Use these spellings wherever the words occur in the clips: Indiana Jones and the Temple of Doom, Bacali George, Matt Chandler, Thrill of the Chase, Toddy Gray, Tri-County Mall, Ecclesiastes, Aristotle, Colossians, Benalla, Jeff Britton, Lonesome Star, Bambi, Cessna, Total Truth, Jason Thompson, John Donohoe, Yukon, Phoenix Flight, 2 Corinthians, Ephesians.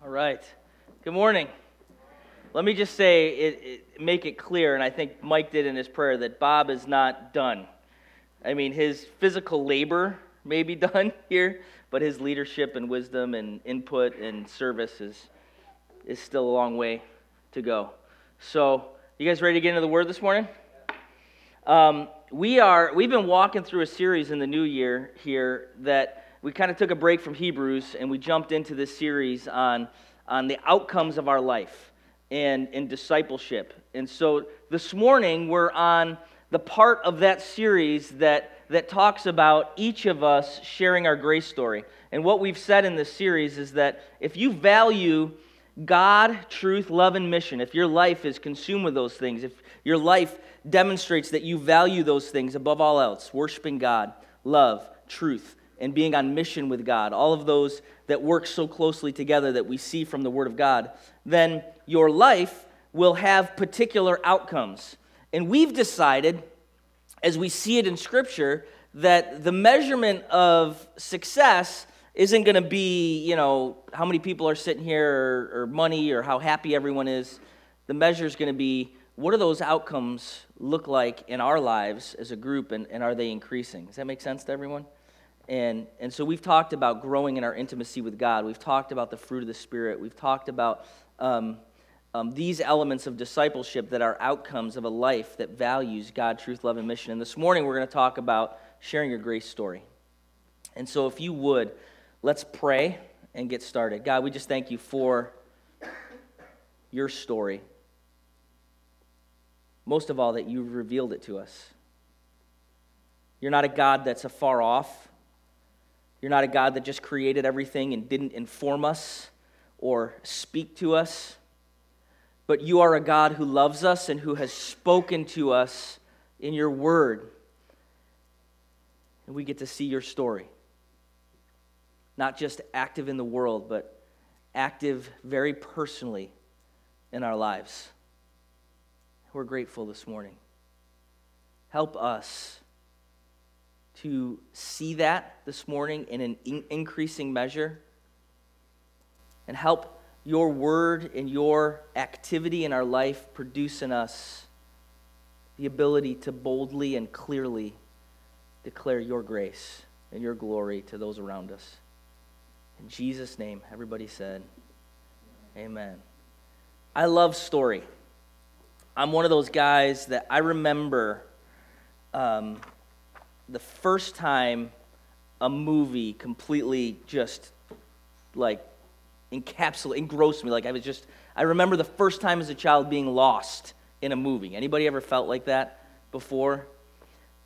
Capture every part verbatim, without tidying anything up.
All right. Good morning. Let me just say, it, it, make it clear, and I think Mike did in his prayer, that Bob is not done. I mean, his physical labor may be done here, but his leadership and wisdom and input and service is, is still a long way to go. So, you guys ready to get into the Word this morning? Um, we are, we've been walking through a series in the new year here that we kind of took a break from Hebrews, and we jumped into this series on on the outcomes of our life and in discipleship. And so this morning, we're on the part of that series that, that talks about each of us sharing our grace story. And what we've said in this series is that if you value God, truth, love, and mission, if your life is consumed with those things, if your life demonstrates that you value those things above all else, worshiping God, love, truth, and being on mission with God, all of those that work so closely together that we see from the Word of God, then your life will have particular outcomes. And we've decided, as we see it in Scripture, that the measurement of success isn't going to be, you know, how many people are sitting here, or, or money, or how happy everyone is. The measure is going to be, what do those outcomes look like in our lives as a group, and, and are they increasing? Does that make sense to everyone? And and so we've talked about growing in our intimacy with God. We've talked about the fruit of the Spirit. We've talked about um, um, these elements of discipleship that are outcomes of a life that values God, truth, love, and mission. And this morning we're going to talk about sharing your grace story. And so if you would, let's pray and get started. God, we just thank you for your story. Most of all, that you've revealed it to us. You're not a God that's afar off. You're not a God that just created everything and didn't inform us or speak to us, but you are a God who loves us and who has spoken to us in your word, and we get to see your story. Not just active in the world, but active very personally in our lives. We're grateful this morning. Help us to see that this morning in an in- increasing measure, and help your word and your activity in our life produce in us the ability to boldly and clearly declare your grace and your glory to those around us. In Jesus' name, everybody said, amen. I love story. I'm one of those guys that I remember um, the first time a movie completely just like encapsulated, engrossed me. Like I was just, I remember the first time as a child being lost in a movie. Anybody ever felt like that before?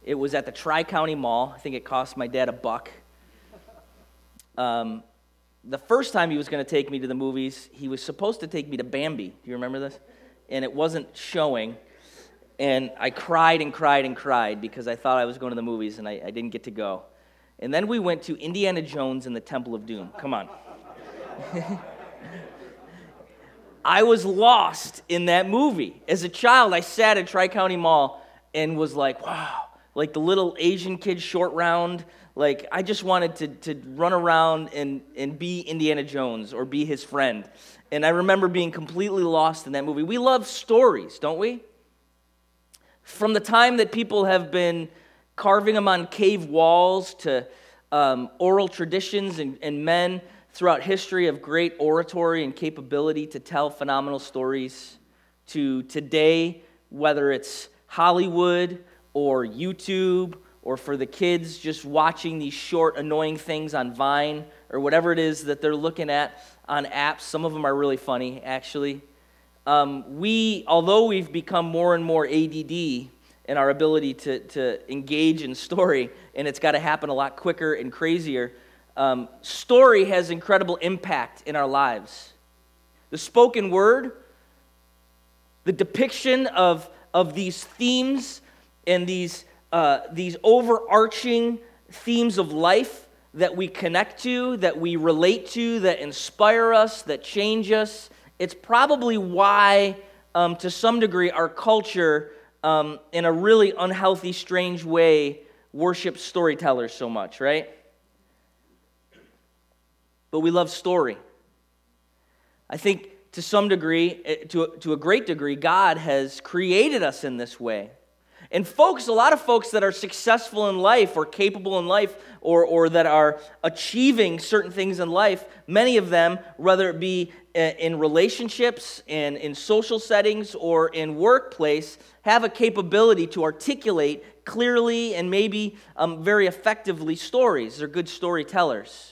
It was at the Tri-County Mall. I think it cost my dad a buck. Um, the first time he was going to take me to the movies, he was supposed to take me to Bambi. Do you remember this? And it wasn't showing. And I cried and cried and cried because I thought I was going to the movies, and I, I didn't get to go. And then we went to Indiana Jones and the Temple of Doom. Come on. I was lost in that movie. As a child, I sat at Tri-County Mall and was like, wow, like the little Asian kid short round. Like, I just wanted to, to run around and, and be Indiana Jones or be his friend. And I remember being completely lost in that movie. We love stories, don't we? From the time that people have been carving them on cave walls to um, oral traditions and, and men throughout history of great oratory and capability to tell phenomenal stories, to today, whether it's Hollywood or YouTube or for the kids just watching these short annoying things on Vine or whatever it is that they're looking at on apps. Some of them are really funny, actually. Um, we, although we've become more and more A D D in our ability to, to engage in story, and it's got to happen a lot quicker and crazier, um, story has incredible impact in our lives. The spoken word, the depiction of, of these themes and these, uh, these overarching themes of life that we connect to, that we relate to, that inspire us, that change us. It's probably why, um, to some degree, our culture, um, in a really unhealthy, strange way, worships storytellers so much, right? But we love story. I think to some degree, to, to a great degree, God has created us in this way. And folks, a lot of folks that are successful in life or capable in life or, or that are achieving certain things in life, many of them, whether it be in relationships, in, in social settings, or in workplace, have a capability to articulate clearly and maybe um, very effectively stories. They're good storytellers.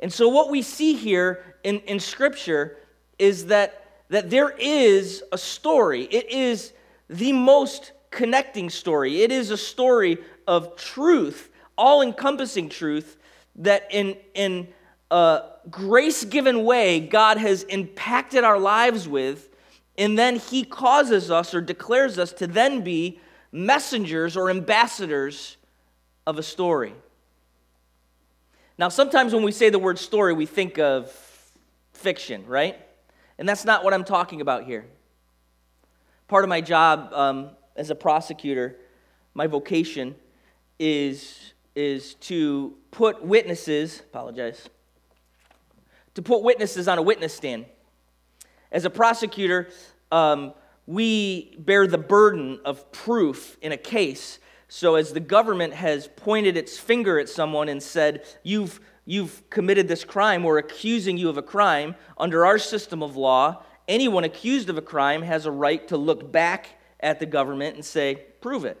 And so what we see here in, in Scripture is that, that there is a story. It is the most connecting story. It is a story of truth, all-encompassing truth, that in, in a grace-given way, God has impacted our lives with, and then he causes us or declares us to then be messengers or ambassadors of a story. Now, sometimes when we say the word story, we think of fiction, right? And that's not what I'm talking about here. Part of my job um, as a prosecutor, my vocation, is, is to put witnesses, apologize, to put witnesses on a witness stand. As a prosecutor, um, we bear the burden of proof in a case. So as the government has pointed its finger at someone and said, you've, you've committed this crime, we're accusing you of a crime, under our system of law, anyone accused of a crime has a right to look back at the government and say, prove it.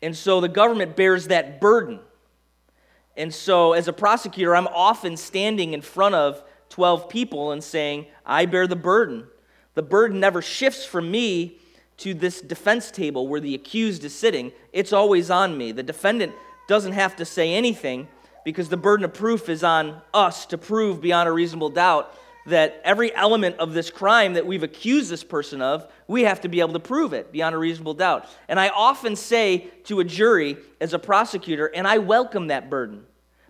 And so the government bears that burden. And so as a prosecutor, I'm often standing in front of twelve people and saying, I bear the burden. The burden never shifts from me to this defense table where the accused is sitting. It's always on me. The defendant doesn't have to say anything because the burden of proof is on us to prove beyond a reasonable doubt that every element of this crime that we've accused this person of, we have to be able to prove it beyond a reasonable doubt. And I often say to a jury as a prosecutor, and I welcome that burden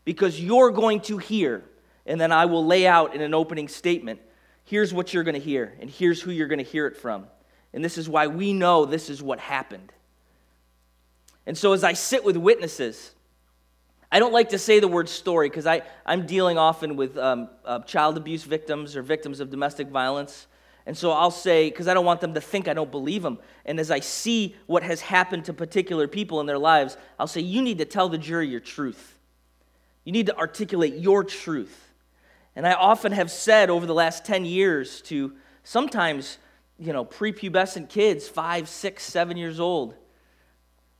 because you're going to hear, and then I will lay out in an opening statement, here's what you're going to hear, and here's who you're going to hear it from. And this is why we know this is what happened. And so as I sit with witnesses, I don't like to say the word story because I'm dealing often with um, uh, child abuse victims or victims of domestic violence. And so I'll say, because I don't want them to think I don't believe them. And as I see what has happened to particular people in their lives, I'll say, you need to tell the jury your truth. You need to articulate your truth. And I often have said over the last ten years to sometimes, you know, prepubescent kids, five, six, seven years old,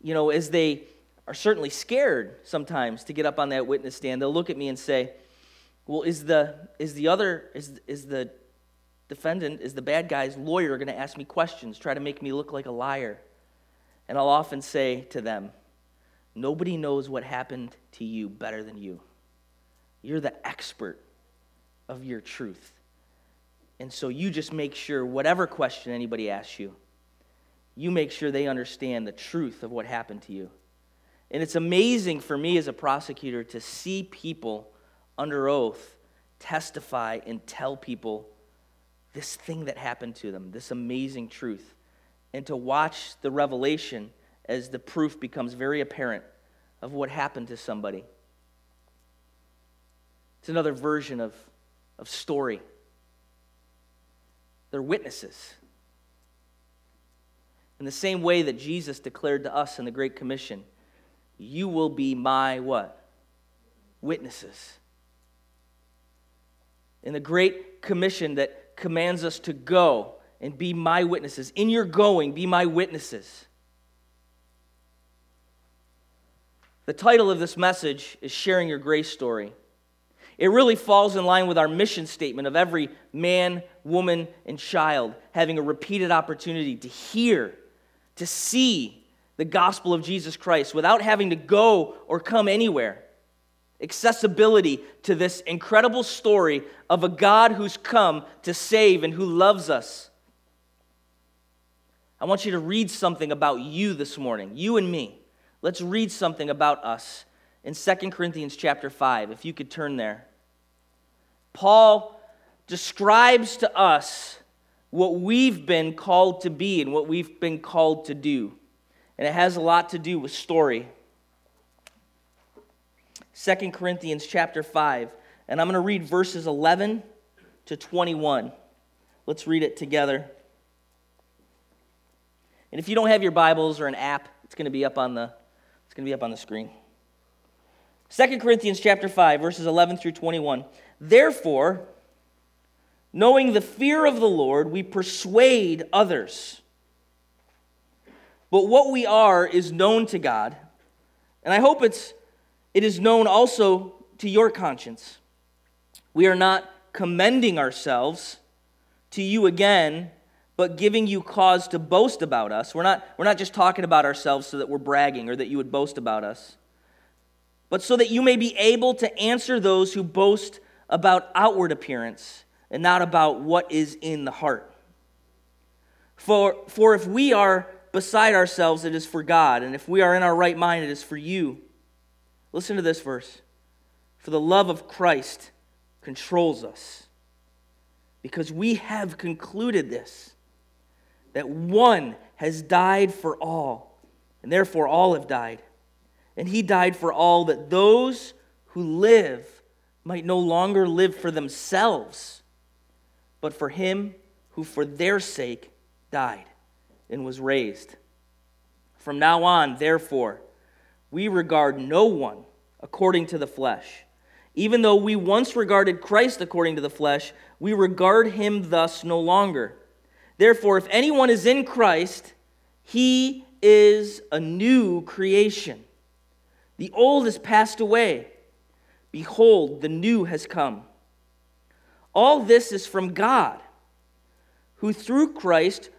you know, as they are certainly scared sometimes to get up on that witness stand, they'll look at me and say, well, is the is the other, is is the defendant, is the bad guy's lawyer going to ask me questions, try to make me look like a liar? And I'll often say to them, nobody knows what happened to you better than you. You're the expert of your truth. And so you just make sure whatever question anybody asks you, you make sure they understand the truth of what happened to you. And it's amazing for me as a prosecutor to see people under oath testify and tell people this thing that happened to them, this amazing truth, and to watch the revelation as the proof becomes very apparent of what happened to somebody. It's another version of, of story. They're witnesses. In the same way that Jesus declared to us in the Great Commission, you will be my what? Witnesses. In the Great Commission that commands us to go and be my witnesses. In your going, be my witnesses. The title of this message is Sharing Your Grace Story. It really falls in line with our mission statement of every man, woman, and child having a repeated opportunity to hear, to see the gospel of Jesus Christ without having to go or come anywhere. Accessibility to this incredible story of a God who's come to save and who loves us. I want you to read something about you this morning, you and me. Let's read something about us. In Second Corinthians chapter five, if you could turn there, Paul describes to us what we've been called to be and what we've been called to do. And it has a lot to do with story. Second Corinthians chapter five, And I'm going to read verses eleven to twenty-one. Let's read it together. And if you don't have your Bibles or an app, it's going to be up on the it's going to be up on the screen. Second Corinthians chapter five, verses eleven through twenty-one. Therefore, knowing the fear of the Lord, we persuade others. But what we are is known to God, and I hope it's it is known also to your conscience. We are not commending ourselves to you again, but giving you cause to boast about us. We're not, we're not just talking about ourselves so that we're bragging or that you would boast about us, but so that you may be able to answer those who boast about outward appearance and not about what is in the heart. For, for if we are beside ourselves, it is for God, and if we are in our right mind, it is for you. Listen to this verse. For the love of Christ controls us, because we have concluded this, that one has died for all, and therefore all have died. And he died for all, that those who live might no longer live for themselves, but for him who for their sake died and was raised. From now on, therefore, we regard no one according to the flesh. Even though we once regarded Christ according to the flesh, we regard him thus no longer. Therefore, if anyone is in Christ, he is a new creation. The old has passed away. Behold, the new has come. All this is from God, who through Christ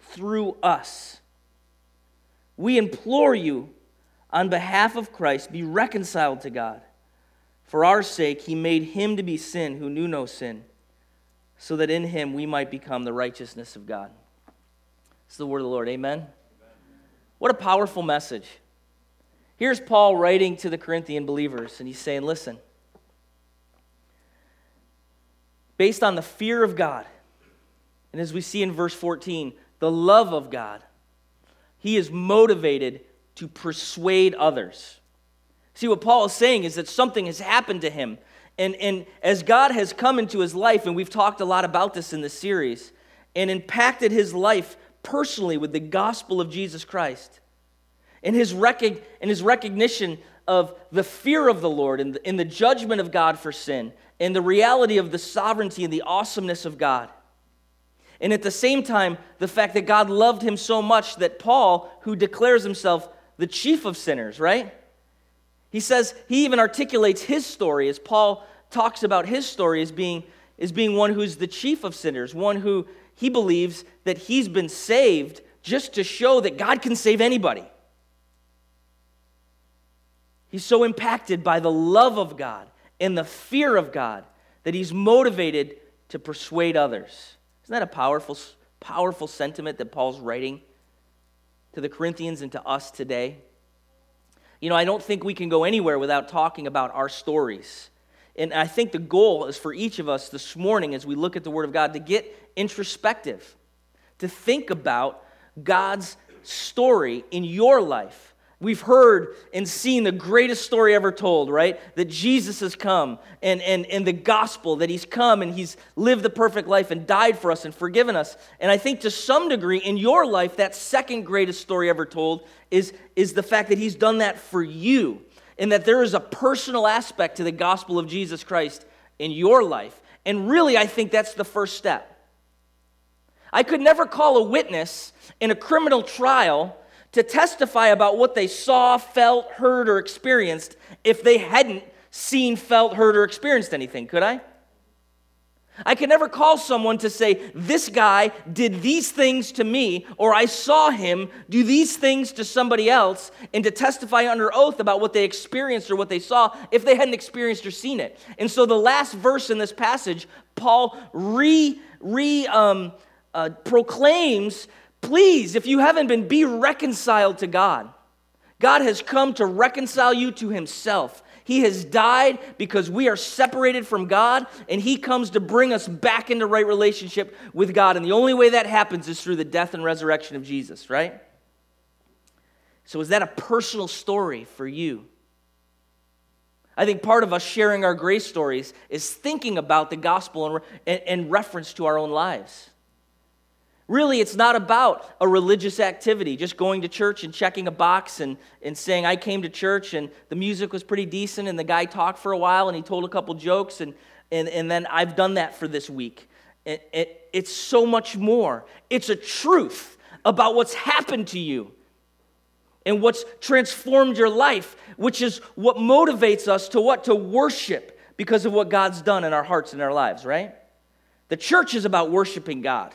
through us. We implore you, on behalf of Christ, be reconciled to God. For our sake, he made him to be sin who knew no sin, so that in him we might become the righteousness of God. It's the word of the Lord. Amen? Amen. What a powerful message. Here's Paul writing to the Corinthian believers, and he's saying, listen, based on the fear of God, and as we see in verse fourteen, the love of God, he is motivated to persuade others. See, what Paul is saying is that something has happened to him. And, and as God has come into his life, and we've talked a lot about this in this series, and impacted his life personally with the gospel of Jesus Christ, and his, rec- and his recognition of the fear of the Lord and the, and the judgment of God for sin, and the reality of the sovereignty and the awesomeness of God. And at the same time, the fact that God loved him so much that Paul, who declares himself the chief of sinners, right? He says, he even articulates his story as Paul talks about his story as being, as being one who's the chief of sinners, one who he believes that he's been saved just to show that God can save anybody. He's so impacted by the love of God and the fear of God that he's motivated to persuade others. Isn't that a powerful, powerful sentiment that Paul's writing to the Corinthians and to us today? You know, I don't think we can go anywhere without talking about our stories. And I think the goal is for each of us this morning as we look at the Word of God to get introspective, to think about God's story in your life. We've heard and seen the greatest story ever told, right? That Jesus has come and, and, and the gospel, that he's come and he's lived the perfect life and died for us and forgiven us. And I think to some degree in your life, that second greatest story ever told is, is the fact that he's done that for you, and that there is a personal aspect to the gospel of Jesus Christ in your life. And really, I think that's the first step. I could never call a witness in a criminal trial to testify about what they saw, felt, heard, or experienced if they hadn't seen, felt, heard, or experienced anything, could I? I can never call someone to say, this guy did these things to me, or I saw him do these things to somebody else, and to testify under oath about what they experienced or what they saw if they hadn't experienced or seen it. And so the last verse in this passage, Paul re, re um, uh, proclaims, please, if you haven't been, be reconciled to God. God has come to reconcile you to himself. He has died because we are separated from God, and he comes to bring us back into right relationship with God. And the only way that happens is through the death and resurrection of Jesus, right? So is that a personal story for you? I think part of us sharing our grace stories is thinking about the gospel in reference to our own lives. Really, it's not about a religious activity, just going to church and checking a box and, and saying, I came to church and the music was pretty decent and the guy talked for a while and he told a couple jokes and, and, and then I've done that for this week. It, it, it's so much more. It's a truth about what's happened to you and what's transformed your life, which is what motivates us to what? To worship because of what God's done in our hearts and our lives, right? The church is about worshiping God.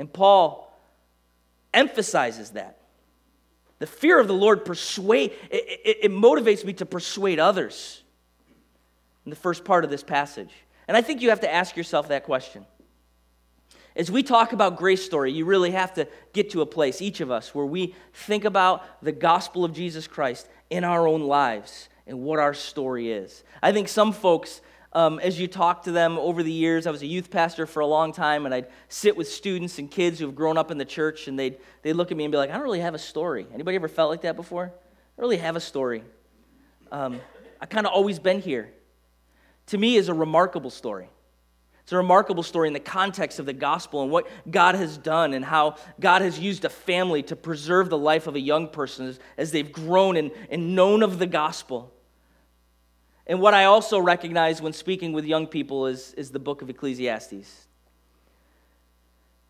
And Paul emphasizes that. The fear of the Lord persuade, it, it, it motivates me to persuade others in the first part of this passage. And I think you have to ask yourself that question. As we talk about grace story, you really have to get to a place, each of us, where we think about the gospel of Jesus Christ in our own lives and what our story is. I think some folks... Um, as you talk to them over the years, I was a youth pastor for a long time, and I'd sit with students and kids who have grown up in the church, and they'd, they'd look at me and be like, I don't really have a story. Anybody ever felt like that before? I don't really have a story. Um, I kind of always been here. To me, is a remarkable story. It's a remarkable story in the context of the gospel and what God has done and how God has used a family to preserve the life of a young person as, as they've grown and, and known of the gospel. And what I also recognize when speaking with young people is, is the book of Ecclesiastes,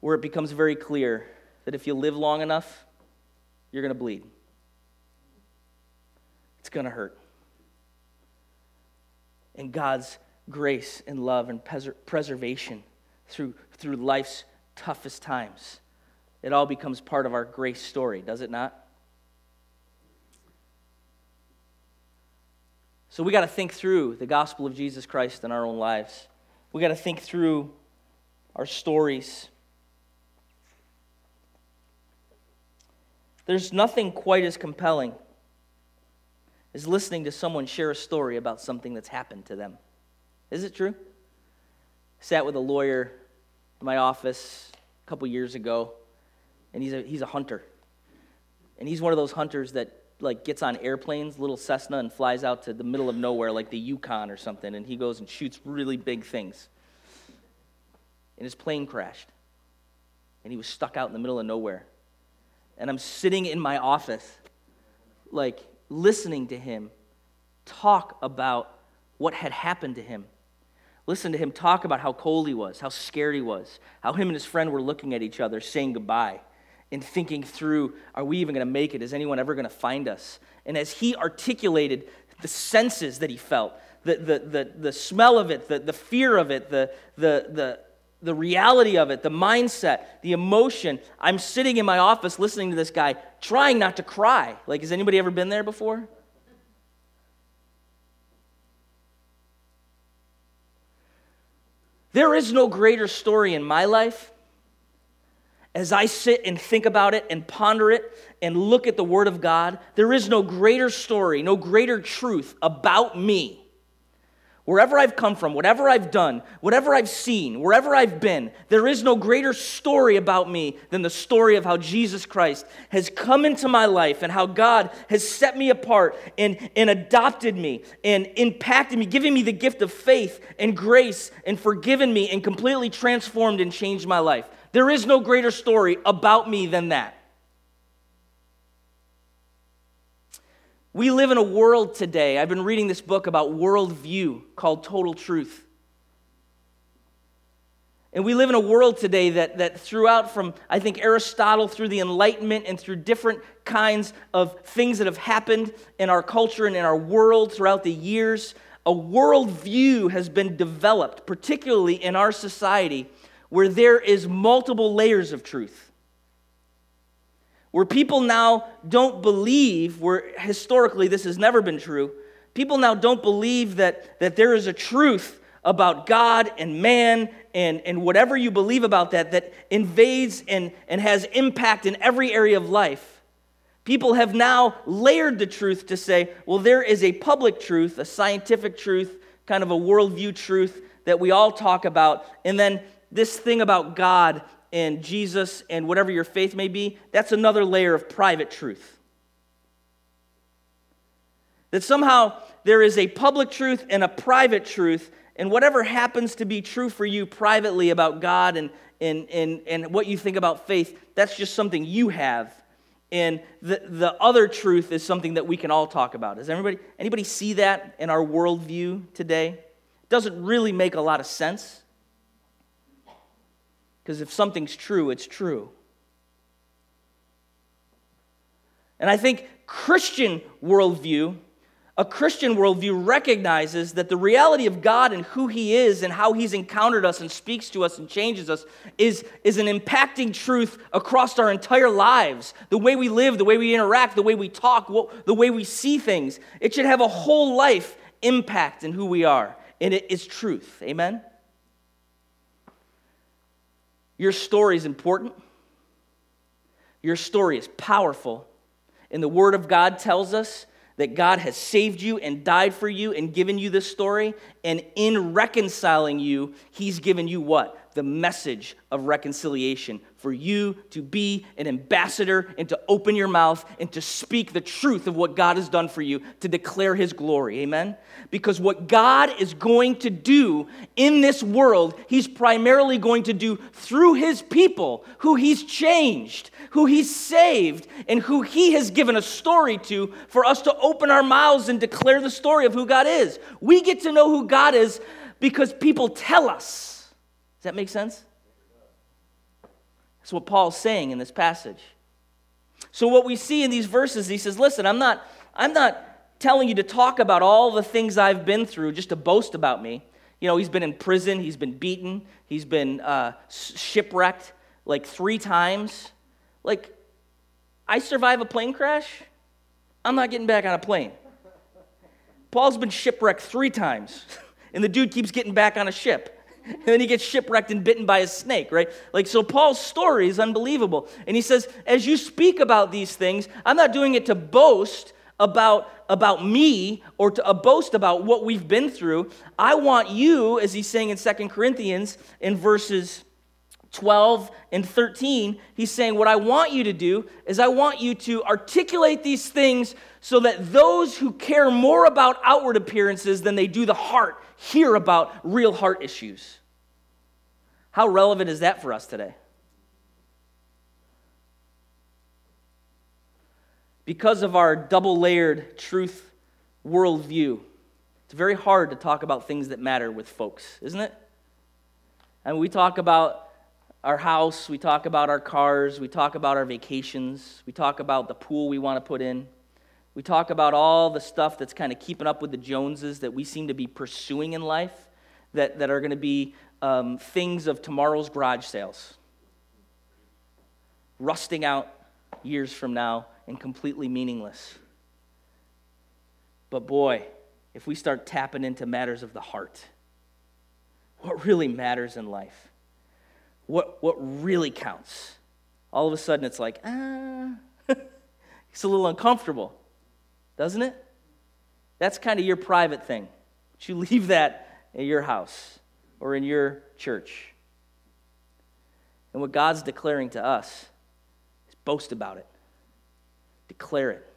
where it becomes very clear that if you live long enough, you're going to bleed. It's going to hurt. And God's grace and love and preser- preservation through, through life's toughest times, it all becomes part of our grace story, does it not? So we got to think through the gospel of Jesus Christ in our own lives. We got to think through our stories. There's nothing quite as compelling as listening to someone share a story about something that's happened to them. Is it true? I sat with a lawyer in my office a couple years ago, and he's a he's a hunter. And he's one of those hunters that like gets on airplanes, little Cessna, and flies out to the middle of nowhere like the Yukon or something, and he goes and shoots really big things. And his plane crashed, and he was stuck out in the middle of nowhere. And I'm sitting in my office, like listening to him talk about what had happened to him. Listen to him talk about how cold he was, how scared he was, how him and his friend were looking at each other, saying goodbye. And thinking through, are we even going to make it? Is anyone ever going to find us? And as he articulated the senses that he felt, the the the, the smell of it, the, the fear of it, the, the, the, the reality of it, the mindset, the emotion, I'm sitting in my office listening to this guy, trying not to cry. Like, has anybody ever been there before? There is no greater story in my life as I sit and think about it and ponder it and look at the Word of God. There is no greater story, no greater truth about me. Wherever I've come from, whatever I've done, whatever I've seen, wherever I've been, there is no greater story about me than the story of how Jesus Christ has come into my life and how God has set me apart and, and adopted me and impacted me, giving me the gift of faith and grace and forgiven me and completely transformed and changed my life. There is no greater story about me than that. We live in a world today. I've been reading this book about worldview called Total Truth. And we live in a world today that, that throughout from, I think, Aristotle through the Enlightenment and through different kinds of things that have happened in our culture and in our world throughout the years, a worldview has been developed, particularly in our society, where there is multiple layers of truth. Where people now don't believe, where historically this has never been true, people now don't believe that, that there is a truth about God and man and, and whatever you believe about that, that invades and, and has impact in every area of life. People have now layered the truth to say, well, there is a public truth, a scientific truth, kind of a worldview truth that we all talk about, and then this thing about God and Jesus and whatever your faith may be, that's another layer of private truth. That somehow there is a public truth and a private truth, and whatever happens to be true for you privately about God and, and, and, and what you think about faith, that's just something you have. And the, the other truth is something that we can all talk about. Does everybody, anybody see that in our worldview today? It doesn't really make a lot of sense. Because if something's true, it's true. And I think Christian worldview, a Christian worldview recognizes that the reality of God and who He is and how He's encountered us and speaks to us and changes us is, is an impacting truth across our entire lives. The way we live, the way we interact, the way we talk, what, the way we see things. It should have a whole life impact in who we are. And it is truth. Amen? Your story is important. Your story is powerful. And the Word of God tells us that God has saved you and died for you and given you this story. And in reconciling you, He's given you what? The message of reconciliation for you to be an ambassador and to open your mouth and to speak the truth of what God has done for you, to declare His glory. Amen? Because what God is going to do in this world, He's primarily going to do through His people, who He's changed, who He's saved, and who He has given a story to for us to open our mouths and declare the story of who God is. We get to know who God is because people tell us. Does that make sense? That's what Paul's saying in this passage. So what we see in these verses, he says, listen, I'm not, I'm not telling you to talk about all the things I've been through just to boast about me. You know, he's been in prison, he's been beaten, he's been uh, shipwrecked like three times. Like, I survive a plane crash, I'm not getting back on a plane. Paul's been shipwrecked three times, and the dude keeps getting back on a ship. And then he gets shipwrecked and bitten by a snake, right? Like, so Paul's story is unbelievable. And he says, as you speak about these things, I'm not doing it to boast about, about me or to uh, boast about what we've been through. I want you, as he's saying in Second Corinthians, in verses twelve and thirteen, he's saying, what I want you to do is I want you to articulate these things so that those who care more about outward appearances than they do the heart hear about real heart issues. How relevant is that for us today? Because of our double-layered truth worldview, it's very hard to talk about things that matter with folks, isn't it? And we talk about our house, we talk about our cars, we talk about our vacations, we talk about the pool we want to put in, we talk about all the stuff that's kind of keeping up with the Joneses that we seem to be pursuing in life that, that are going to be um, things of tomorrow's garage sales, rusting out years from now and completely meaningless. But boy, if we start tapping into matters of the heart, what really matters in life, What what really counts? All of a sudden, it's like, ah, it's a little uncomfortable, doesn't it? That's kind of your private thing. But you leave that in your house or in your church. And what God's declaring to us is boast about it. Declare it.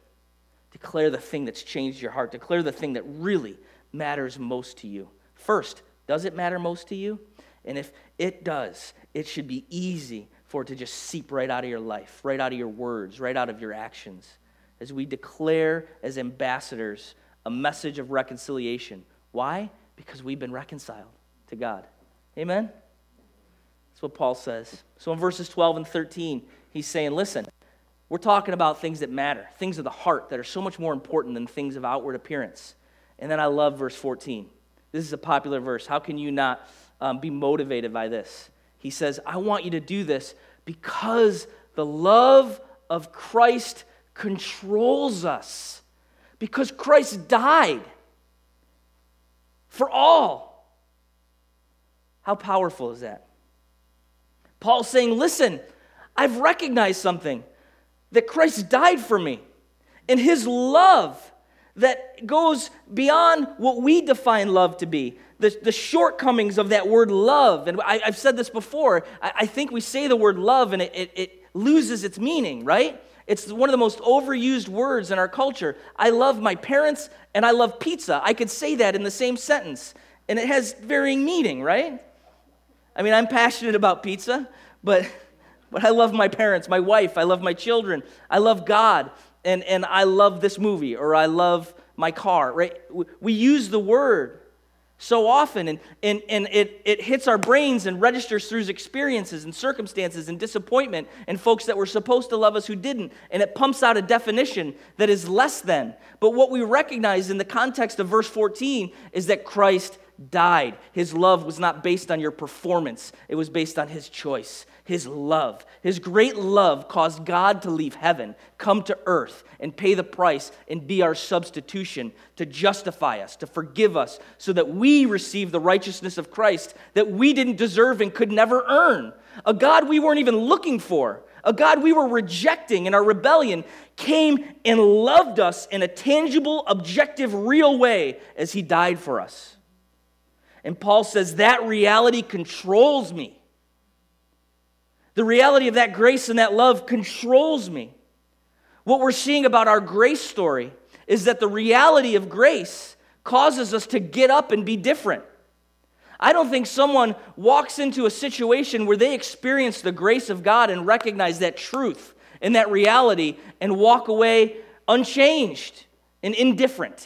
Declare the thing that's changed your heart. Declare the thing that really matters most to you. First, does it matter most to you? And if it does, it should be easy for it to just seep right out of your life, right out of your words, right out of your actions. As we declare as ambassadors a message of reconciliation. Why? Because we've been reconciled to God. Amen? That's what Paul says. So in verses twelve and thirteen, he's saying, listen, we're talking about things that matter, things of the heart that are so much more important than things of outward appearance. And then I love verse fourteen. This is a popular verse. How can you not um, be motivated by this? He says, I want you to do this because the love of Christ controls us. Because Christ died for all. How powerful is that? Paul's saying, listen, I've recognized something, that Christ died for me, and his love that goes beyond what we define love to be. The, the shortcomings of that word love, and I, I've said this before, I, I think we say the word love and it, it, it loses its meaning, right? It's one of the most overused words in our culture. I love my parents and I love pizza. I could say that in the same sentence, and it has varying meaning, right? I mean, I'm passionate about pizza, but, but I love my parents, my wife, I love my children, I love God. And and I love this movie, or I love my car, right? We use the word so often, and and, and it, it hits our brains and registers through experiences and circumstances and disappointment and folks that were supposed to love us who didn't, and it pumps out a definition that is less than. But what we recognize in the context of verse fourteen is that Christ died. His love was not based on your performance. It was based on his choice. His love, his great love caused God to leave heaven, come to earth, and pay the price and be our substitution to justify us, to forgive us, so that we receive the righteousness of Christ that we didn't deserve and could never earn. A God we weren't even looking for, a God we were rejecting in our rebellion, came and loved us in a tangible, objective, real way as he died for us. And Paul says that reality controls me. The reality of that grace and that love controls me. What we're seeing about our grace story is that the reality of grace causes us to get up and be different. I don't think someone walks into a situation where they experience the grace of God and recognize that truth and that reality and walk away unchanged and indifferent.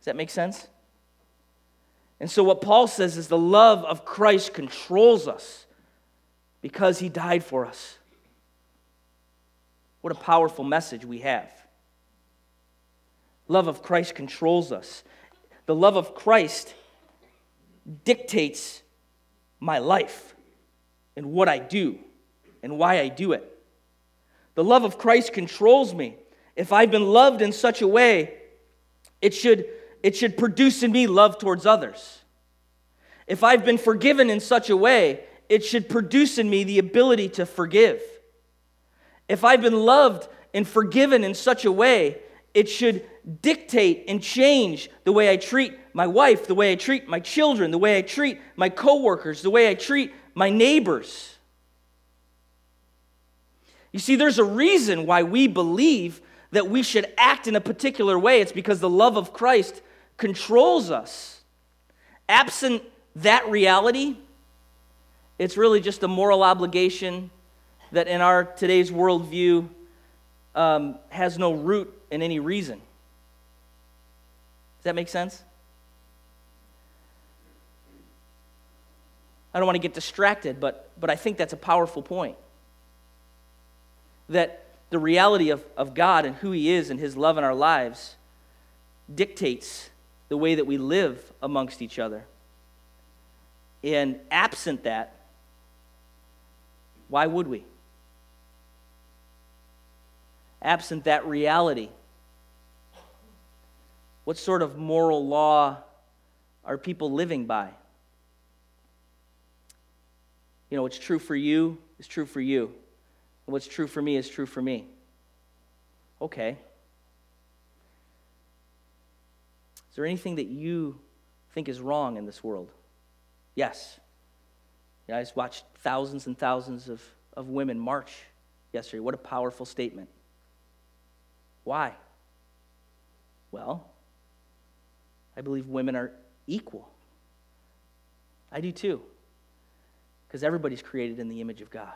Does that make sense? And so what Paul says is the love of Christ controls us, because he died for us. What a powerful message we have. Love of Christ controls us. The love of Christ dictates my life and what I do and why I do it. The love of Christ controls me. If I've been loved in such a way, it should, it should produce in me love towards others. If I've been forgiven in such a way, it should produce in me the ability to forgive. If I've been loved and forgiven in such a way, it should dictate and change the way I treat my wife, the way I treat my children, the way I treat my coworkers, the way I treat my neighbors. You see, there's a reason why we believe that we should act in a particular way. It's because the love of Christ controls us. Absent that reality, it's really just a moral obligation that in our today's worldview um, has no root in any reason. Does that make sense? I don't want to get distracted, but, but I think that's a powerful point. That the reality of, of God and who he is and his love in our lives dictates the way that we live amongst each other. And absent that, why would we? Absent that reality, what sort of moral law are people living by? You know, what's true for you is true for you. And what's true for me is true for me. Okay. Is there anything that you think is wrong in this world? Yes. Yeah, I just watched thousands and thousands of, of women march yesterday. What a powerful statement. Why? Well, I believe women are equal. I do too. Because everybody's created in the image of God.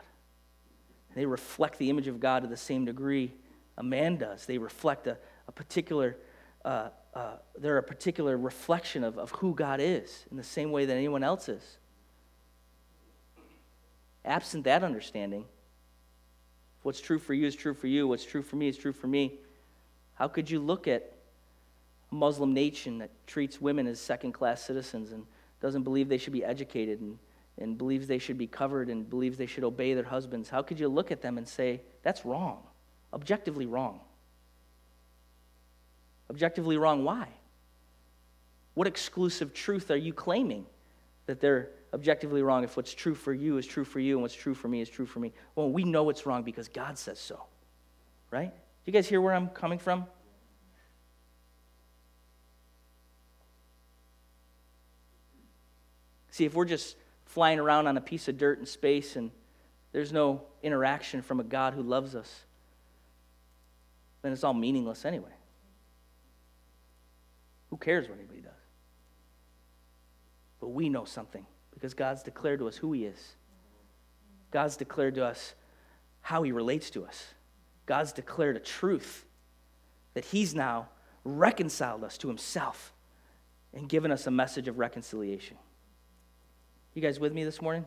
They reflect the image of God to the same degree a man does. They reflect a, a particular... Uh, uh, they're a particular reflection of, of who God is in the same way that anyone else is. Absent that understanding, if what's true for you is true for you, what's true for me is true for me, how could you look at Muslim nation that treats women as second-class citizens and doesn't believe they should be educated and, and believes they should be covered and believes they should obey their husbands, how could you look at them and say, that's wrong, objectively wrong? Objectively wrong, why? What exclusive truth are you claiming that they're objectively wrong if what's true for you is true for you and what's true for me is true for me? Well, we know it's wrong because God says so, right? You guys hear where I'm coming from? See, if we're just flying around on a piece of dirt in space and there's no interaction from a God who loves us, then it's all meaningless anyway. Who cares what anybody does? But we know something because God's declared to us who he is. God's declared to us how he relates to us. God's declared a truth that he's now reconciled us to himself and given us a message of reconciliation. You guys with me this morning?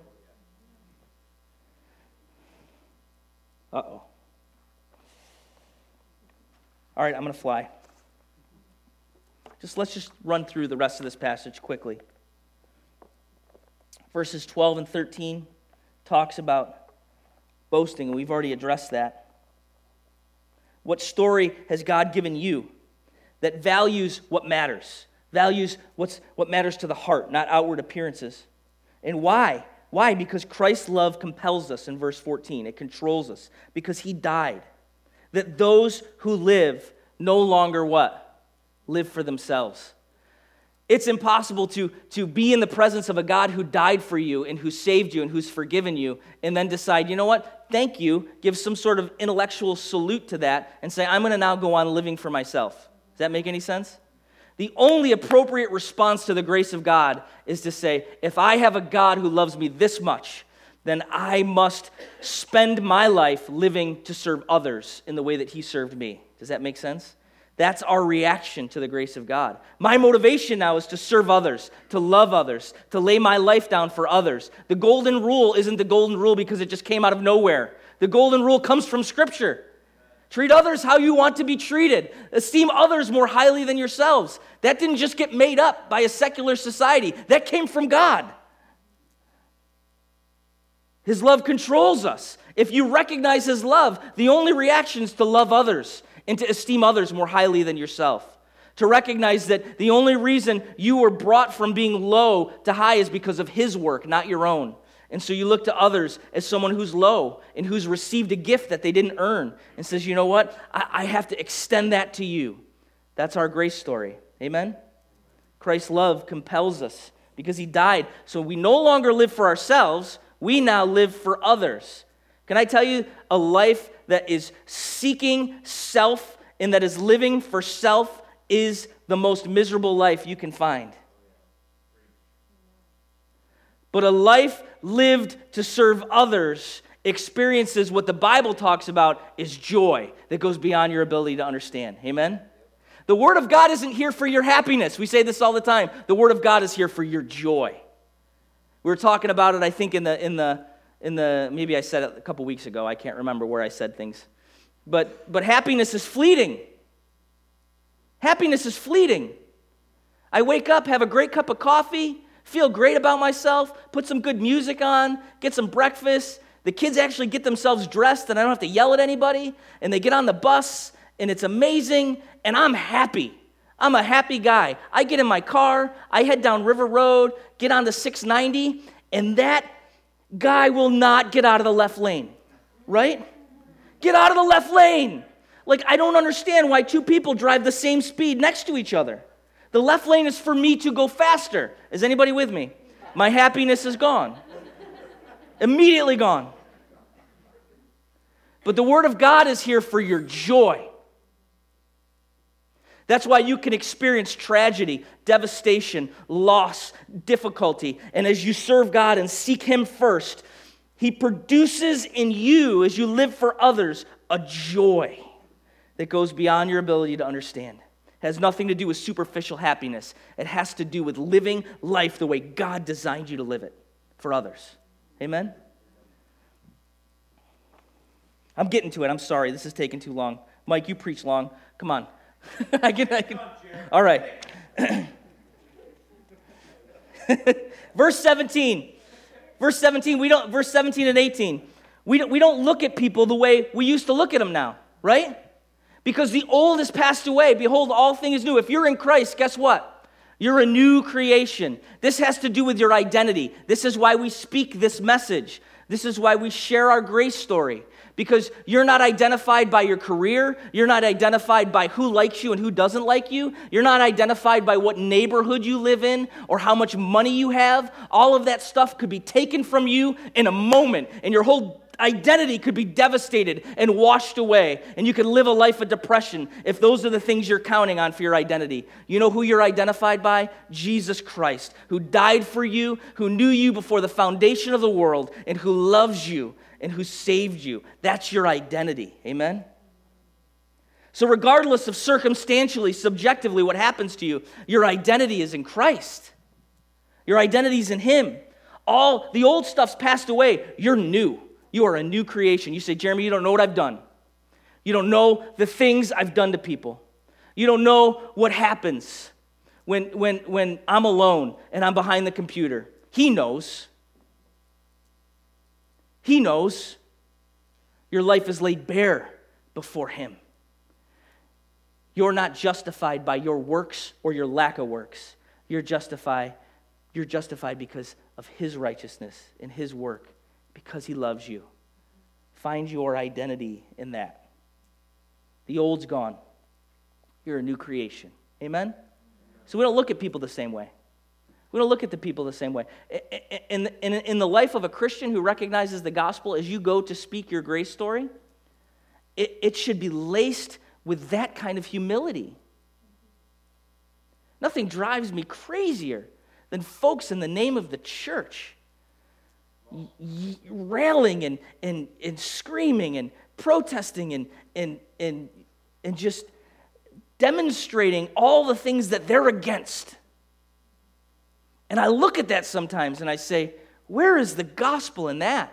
Uh-oh. All right, I'm going to fly. Just let's just run through the rest of this passage quickly. Verses twelve and thirteen talks about boasting, and we've already addressed that. What story has God given you that values what matters, values what's what matters to the heart, not outward appearances? And why? Why? Because Christ's love compels us in verse fourteen. It controls us because he died. That those who live no longer what? Live for themselves. It's impossible to, to be in the presence of a God who died for you and who saved you and who's forgiven you and then decide, you know what, thank you, give some sort of intellectual salute to that and say, I'm going to now go on living for myself. Does that make any sense? The only appropriate response to the grace of God is to say, if I have a God who loves me this much, then I must spend my life living to serve others in the way that he served me. Does that make sense? That's our reaction to the grace of God. My motivation now is to serve others, to love others, to lay my life down for others. The golden rule isn't the golden rule because it just came out of nowhere. The golden rule comes from Scripture. Treat others how you want to be treated. Esteem others more highly than yourselves. That didn't just get made up by a secular society. That came from God. His love controls us. If you recognize his love, the only reaction is to love others and to esteem others more highly than yourself. To recognize that the only reason you were brought from being low to high is because of his work, not your own. And so you look to others as someone who's low and who's received a gift that they didn't earn and says, you know what, I, I have to extend that to you. That's our grace story. Amen? Christ's love compels us because he died. So we no longer live for ourselves. We now live for others. Can I tell you, a life that is seeking self and that is living for self is the most miserable life you can find. But a life lived to serve others experiences what the Bible talks about is joy that goes beyond your ability to understand. Amen? The Word of God isn't here for your happiness. We say this all the time. The Word of God is here for your joy. We were talking about it, I think, in the in the In the maybe I said it a couple weeks ago. I can't remember where I said things. But but happiness is fleeting. Happiness is fleeting. I wake up, have a great cup of coffee, feel great about myself, put some good music on, get some breakfast. The kids actually get themselves dressed and I don't have to yell at anybody. And they get on the bus and it's amazing and I'm happy. I'm a happy guy. I get in my car, I head down River Road, get on to six ninety, and that guy will not get out of the left lane, right? Get out of the left lane. Like, I don't understand why two people drive the same speed next to each other. The left lane is for me to go faster. Is anybody with me? My happiness is gone. Immediately gone. But the Word of God is here for your joy. That's why you can experience tragedy, devastation, loss, difficulty. And as you serve God and seek him first, he produces in you, as you live for others, a joy that goes beyond your ability to understand. It has nothing to do with superficial happiness. It has to do with living life the way God designed you to live it for others. Amen? I'm getting to it. I'm sorry. This is taking too long. Mike, you preach long. Come on. I can, I can. All right. Verse seventeen. Verse seventeen, we don't verse seventeen and eighteen. We don't, we don't look at people the way we used to look at them now, right? Because the old has passed away. Behold, all things new. If you're in Christ, guess what? You're a new creation. This has to do with your identity. This is why we speak this message. This is why we share our grace story. Because you're not identified by your career. You're not identified by who likes you and who doesn't like you. You're not identified by what neighborhood you live in or how much money you have. All of that stuff could be taken from you in a moment, and your whole identity could be devastated and washed away, and you could live a life of depression if those are the things you're counting on for your identity. You know who you're identified by? Jesus Christ, who died for you, who knew you before the foundation of the world, and who loves you and who saved you. That's your identity. Amen? So regardless of circumstantially, subjectively, what happens to you, your identity is in Christ. Your identity is in Him. All the old stuff's passed away. You're new. You are a new creation. You say, Jeremy, you don't know what I've done. You don't know the things I've done to people. You don't know what happens when, when, when I'm alone and I'm behind the computer. He knows. He knows. Your life is laid bare before Him. You're not justified by your works or your lack of works. You're justified, you're justified because of His righteousness and His work. Because He loves you. Find your identity in that. The old's gone. You're a new creation. Amen? So we don't look at people the same way. We don't look at the people the same way. In, in, in the life of a Christian who recognizes the gospel, as you go to speak your grace story, it, it should be laced with that kind of humility. Nothing drives me crazier than folks in the name of the church railing and, and, and screaming and protesting and, and, and, and just demonstrating all the things that they're against. And I look at that sometimes and I say, where is the gospel in that?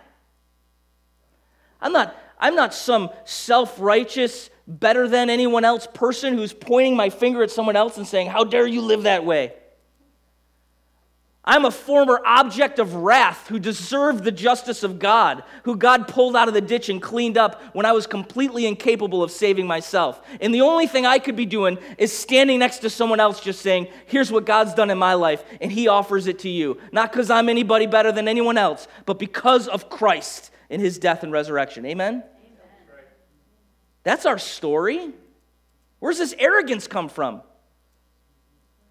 I'm not, I'm not some self-righteous, better than anyone else person who's pointing my finger at someone else and saying, how dare you live that way? I'm a former object of wrath who deserved the justice of God, who God pulled out of the ditch and cleaned up when I was completely incapable of saving myself. And the only thing I could be doing is standing next to someone else just saying, here's what God's done in my life, and He offers it to you. Not because I'm anybody better than anyone else, but because of Christ and His death and resurrection. Amen? Amen. That's our story. Where's this arrogance come from?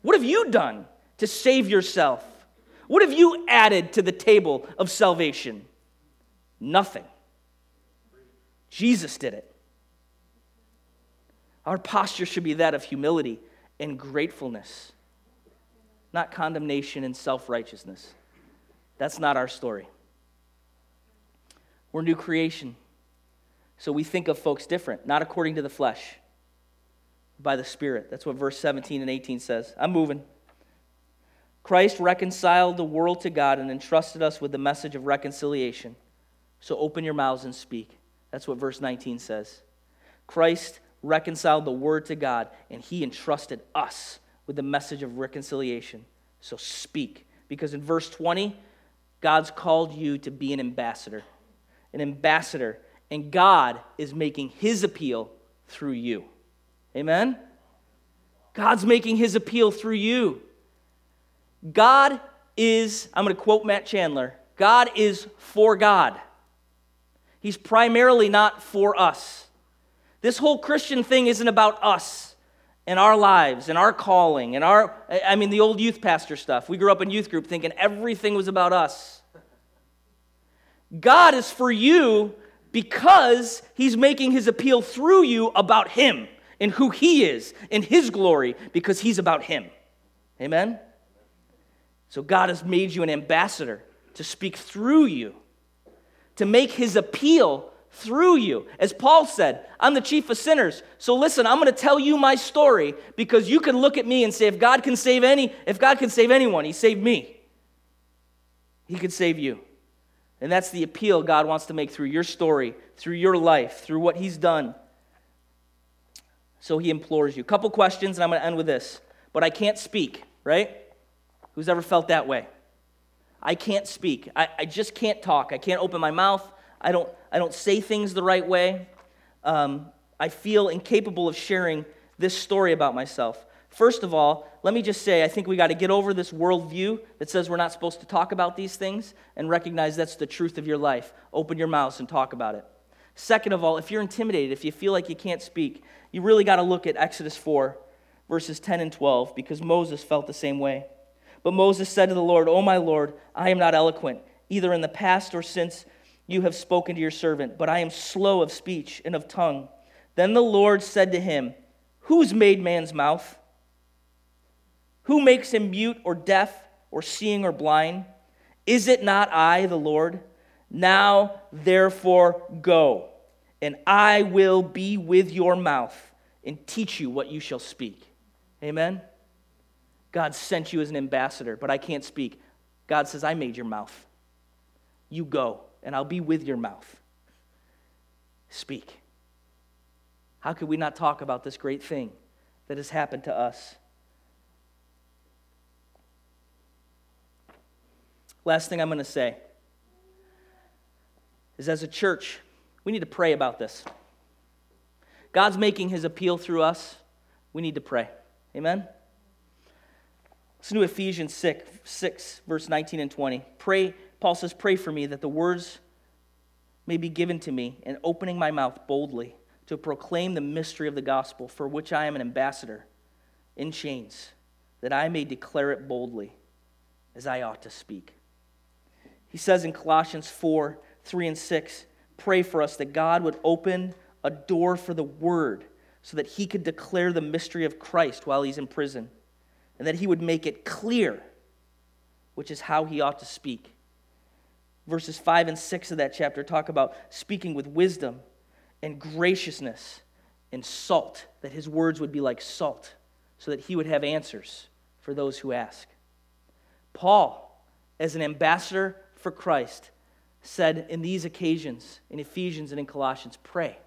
What have you done to save yourself? What have you added to the table of salvation? Nothing. Jesus did it. Our posture should be that of humility and gratefulness, not condemnation and self-righteousness. That's not our story. We're new creation, so we think of folks different, not according to the flesh, by the Spirit. That's what verse seventeen and eighteen says. I'm moving. Christ reconciled the world to God and entrusted us with the message of reconciliation. So open your mouths and speak. That's what verse nineteen says. Christ reconciled the word to God, and He entrusted us with the message of reconciliation. So speak. Because in verse twenty, God's called you to be an ambassador. An ambassador. And God is making His appeal through you. Amen? God's making His appeal through you. God is, I'm going to quote Matt Chandler, God is for God. He's primarily not for us. This whole Christian thing isn't about us and our lives and our calling and our, I mean, the old youth pastor stuff. We grew up in youth group thinking everything was about us. God is for you because He's making His appeal through you about Him and who He is and His glory because He's about Him. Amen? So God has made you an ambassador to speak through you, to make His appeal through you. As Paul said, I'm the chief of sinners, so listen, I'm going to tell you my story because you can look at me and say, if God can save any, if God can save anyone, He saved me. He could save you. And that's the appeal God wants to make through your story, through your life, through what He's done. so he implores you. Couple questions, and I'm going to end with this. But I can't speak, right? Who's ever felt that way? I can't speak. I, I just can't talk. I can't open my mouth. I don't I don't say things the right way. Um, I feel incapable of sharing this story about myself. First of all, let me just say, I think we got to get over this worldview that says we're not supposed to talk about these things and recognize that's the truth of your life. Open your mouths and talk about it. Second of all, if you're intimidated, if you feel like you can't speak, you really got to look at Exodus four, verses ten and twelve, because Moses felt the same way. But Moses said to the Lord, "O my Lord, I am not eloquent, either in the past or since you have spoken to your servant, but I am slow of speech and of tongue." Then the Lord said to him, "Who's made man's mouth? Who makes him mute or deaf or seeing or blind? Is it not I, the Lord? Now, therefore, go, and I will be with your mouth and teach you what you shall speak." Amen? God sent you as an ambassador, but I can't speak. God says, I made your mouth. You go, and I'll be with your mouth. Speak. How could we not talk about this great thing that has happened to us? Last thing I'm going to say is, as a church, we need to pray about this. God's making his appeal through us. We need to pray. Amen? Listen to Ephesians six, six, verse nineteen and twenty. Pray, Paul says, pray for me that the words may be given to me, and opening my mouth boldly to proclaim the mystery of the gospel, for which I am an ambassador in chains, that I may declare it boldly as I ought to speak. He says in Colossians four, three and six, pray for us that God would open a door for the word so that he could declare the mystery of Christ while he's in prison, and that he would make it clear, which is how he ought to speak. Verses five and six of that chapter talk about speaking with wisdom and graciousness and salt, that his words would be like salt, so that he would have answers for those who ask. Paul, as an ambassador for Christ, said in these occasions, in Ephesians and in Colossians, pray.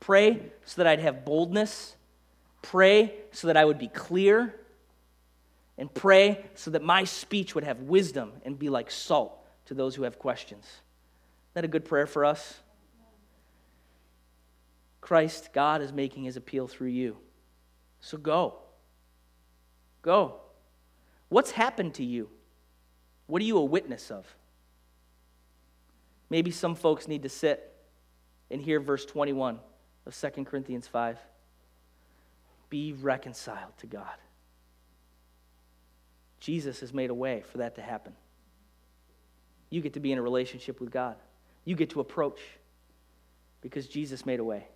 Pray so that I'd have boldness. Pray so that I would be clear. And pray so that my speech would have wisdom and be like salt to those who have questions. Isn't that a good prayer for us? Christ, God is making his appeal through you. So go. Go. What's happened to you? What are you a witness of? Maybe some folks need to sit and hear verse twenty-one of Second Corinthians five. Be reconciled to God. Jesus has made a way for that to happen. You get to be in a relationship with God. You get to approach because Jesus made a way.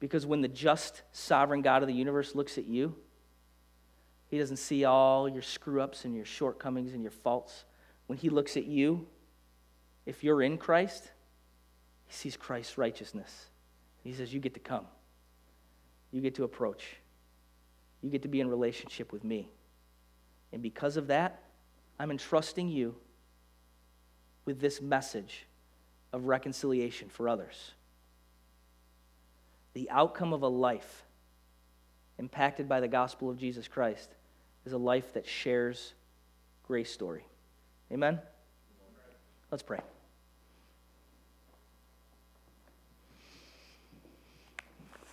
Because when the just, sovereign God of the universe looks at you, he doesn't see all your screw-ups and your shortcomings and your faults. When he looks at you, if you're in Christ, he sees Christ's righteousness. He says, you get to come. You get to approach. You get to be in relationship with me. And because of that, I'm entrusting you with this message of reconciliation for others. The outcome of a life impacted by the gospel of Jesus Christ is a life that shares grace story. Amen? Let's pray.